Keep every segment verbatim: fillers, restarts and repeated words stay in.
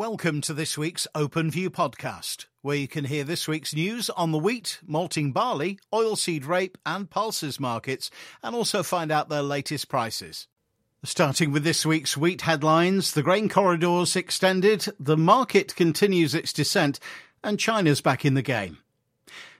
Welcome to this week's Open View podcast, where you can hear this week's news on the wheat, malting barley, oilseed rape and pulses markets, and also find out their latest prices. Starting with this week's wheat headlines, the grain corridor's extended, the market continues its descent, and China's back in the game.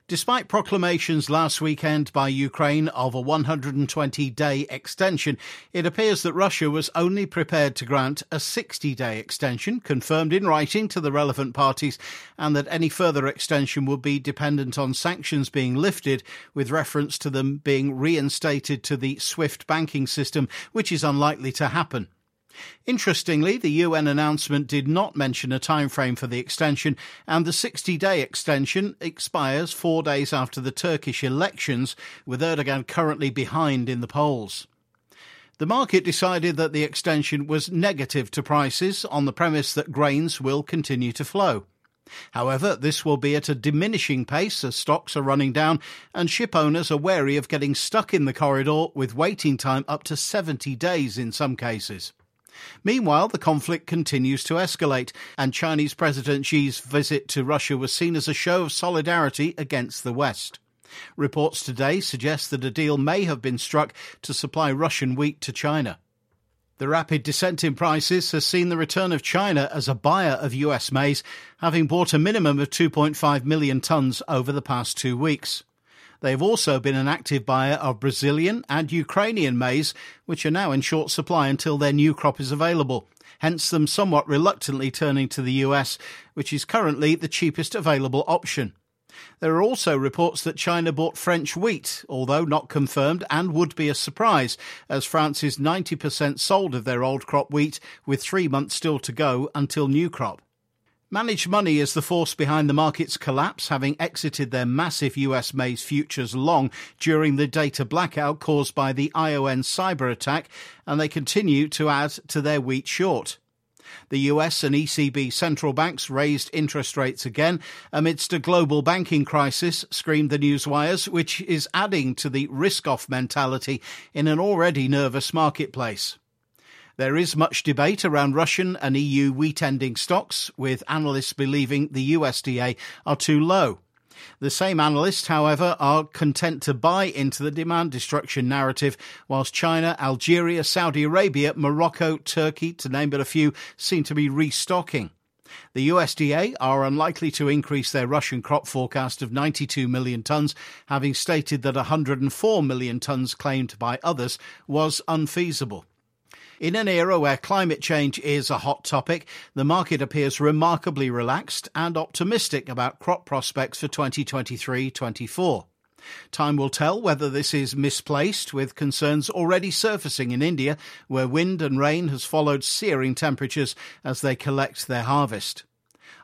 Despite proclamations last weekend by Ukraine of a one hundred twenty day extension, it appears that Russia was only prepared to grant a sixty day extension, confirmed in writing to the relevant parties, and that any further extension would be dependent on sanctions being lifted, with reference to them being reinstated to the SWIFT banking system, which is unlikely to happen. Interestingly, the U N announcement did not mention a timeframe for the extension, and the sixty day extension expires four days after the Turkish elections, with Erdogan currently behind in the polls. The market decided that the extension was negative to prices on the premise that grains will continue to flow. However, this will be at a diminishing pace as stocks are running down and ship owners are wary of getting stuck in the corridor with waiting time up to seventy days in some cases. Meanwhile, the conflict continues to escalate, and Chinese President Xi's visit to Russia was seen as a show of solidarity against the West. Reports today suggest that a deal may have been struck to supply Russian wheat to China. The rapid descent in prices has seen the return of China as a buyer of U S maize, having bought a minimum of two point five million tonnes over the past two weeks. They've also been an active buyer of Brazilian and Ukrainian maize, which are now in short supply until their new crop is available, hence them somewhat reluctantly turning to the U S, which is currently the cheapest available option. There are also reports that China bought French wheat, although not confirmed, and would be a surprise, as France is ninety percent sold of their old crop wheat, with three months still to go until new crop. Managed money is the force behind the market's collapse, having exited their massive U S maize futures long during the data blackout caused by the I O N cyber attack, and they continue to add to their wheat short. The U S and E C B central banks raised interest rates again amidst a global banking crisis, screamed the newswires, which is adding to the risk-off mentality in an already nervous marketplace. There is much debate around Russian and E U wheat-ending stocks, with analysts believing the U S D A are too low. The same analysts, however, are content to buy into the demand destruction narrative, whilst China, Algeria, Saudi Arabia, Morocco, Turkey, to name but a few, seem to be restocking. The U S D A are unlikely to increase their Russian crop forecast of ninety-two million tonnes, having stated that one hundred four million tonnes claimed by others was unfeasible. In an era where climate change is a hot topic, the market appears remarkably relaxed and optimistic about crop prospects for twenty twenty-three twenty-four. Time will tell whether this is misplaced, with concerns already surfacing in India, where wind and rain has followed searing temperatures as they collect their harvest.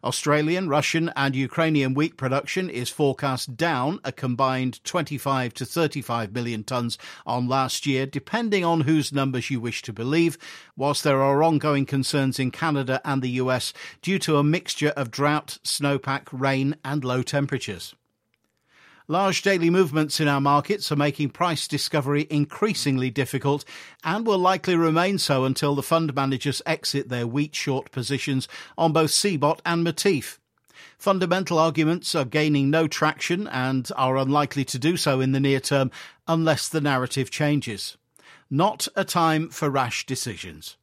Australian, Russian and Ukrainian wheat production is forecast down a combined twenty-five to thirty-five million tonnes on last year, depending on whose numbers you wish to believe, whilst there are ongoing concerns in Canada and the U S due to a mixture of drought, snowpack, rain and low temperatures. Large daily movements in our markets are making price discovery increasingly difficult and will likely remain so until the fund managers exit their wheat short positions on both C B O T and Matif. Fundamental arguments are gaining no traction and are unlikely to do so in the near term unless the narrative changes. Not a time for rash decisions.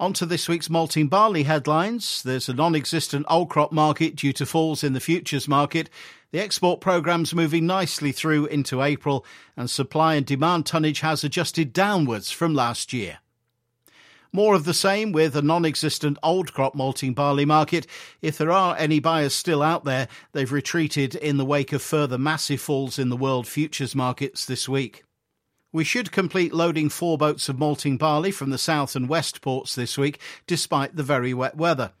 On to this week's malting barley headlines. There's a non-existent old crop market due to falls in the futures market. The export programme's moving nicely through into April, and supply and demand tonnage has adjusted downwards from last year. More of the same with a non-existent old crop malting barley market. If there are any buyers still out there, they've retreated in the wake of further massive falls in the world futures markets this week. We should complete loading four boats of malting barley from the south and west ports this week, despite the very wet weather.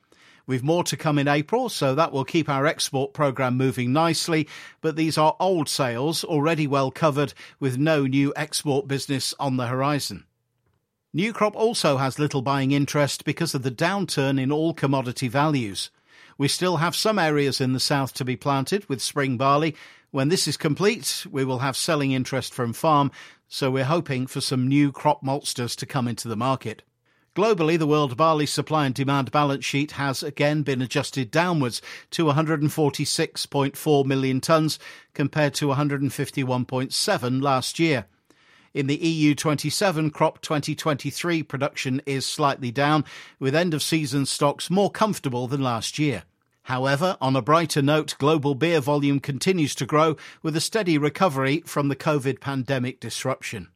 We've more to come in April, so that will keep our export programme moving nicely, but these are old sales, already well covered, with no new export business on the horizon. New crop also has little buying interest because of the downturn in all commodity values. We still have some areas in the south to be planted with spring barley. When this is complete, we will have selling interest from farm, so we're hoping for some new crop maltsters to come into the market. Globally, the world barley supply and demand balance sheet has again been adjusted downwards to one hundred forty-six point four million tonnes compared to one hundred fifty-one point seven last year. In the E U twenty-seven, crop twenty twenty-three production is slightly down, with end-of-season stocks more comfortable than last year. However, on a brighter note, global beer volume continues to grow with a steady recovery from the COVID pandemic disruption.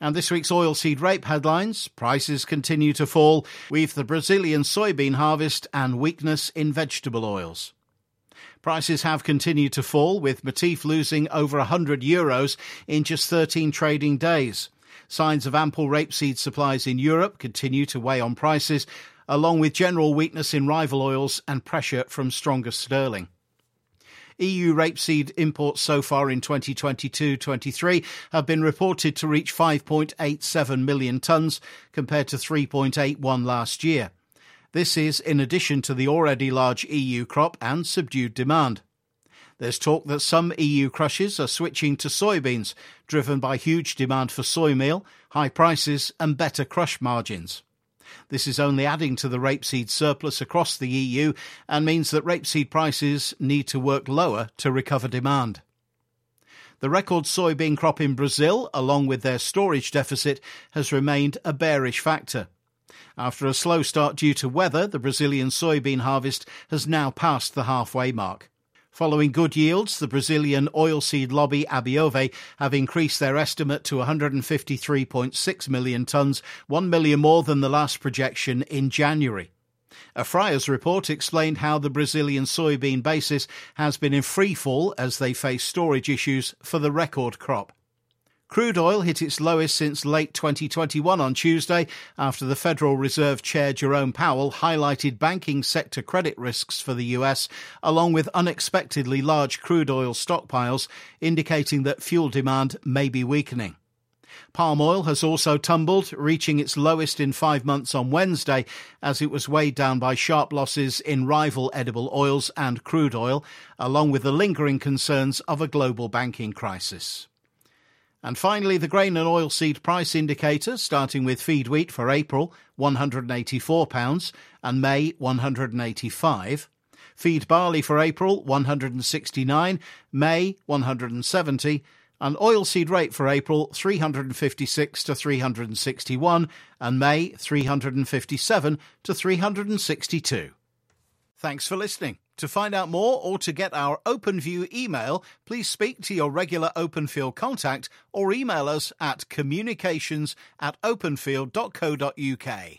And this week's oilseed rape headlines: prices continue to fall with the Brazilian soybean harvest and weakness in vegetable oils. Prices have continued to fall, with Matif losing over one hundred euros in just thirteen trading days. Signs of ample rapeseed supplies in Europe continue to weigh on prices, along with general weakness in rival oils and pressure from stronger sterling. E U rapeseed imports so far in twenty twenty-two twenty-three have been reported to reach five point eight seven million tonnes compared to three point eight one last year. This is in addition to the already large E U crop and subdued demand. There's talk that some E U crushers are switching to soybeans, driven by huge demand for soy meal, high prices and better crush margins. This is only adding to the rapeseed surplus across the E U and means that rapeseed prices need to work lower to recover demand. The record soybean crop in Brazil, along with their storage deficit, has remained a bearish factor. After a slow start due to weather, the Brazilian soybean harvest has now passed the halfway mark. Following good yields, the Brazilian oilseed lobby Abiove have increased their estimate to one hundred fifty-three point six million tonnes, one million more than the last projection in January. A Friars report explained how the Brazilian soybean basis has been in free fall as they face storage issues for the record crop. Crude oil hit its lowest since late twenty twenty-one on Tuesday after the Federal Reserve Chair Jerome Powell highlighted banking sector credit risks for the U S, along with unexpectedly large crude oil stockpiles, indicating that fuel demand may be weakening. Palm oil has also tumbled, reaching its lowest in five months on Wednesday, as it was weighed down by sharp losses in rival edible oils and crude oil, along with the lingering concerns of a global banking crisis. And finally, the grain and oilseed price indicators, starting with feed wheat for April, one hundred eighty-four pounds, and May, one hundred eighty-five pounds. Feed barley for April, one hundred sixty-nine pounds, May, one hundred seventy pounds, and oilseed rape for April, three hundred fifty-six to three hundred sixty-one, and May, three hundred fifty-seven to three hundred sixty-two. Thanks for listening. To find out more or to get our Open View email, please speak to your regular Openfield contact or email us at communications at openfield dot co dot uk.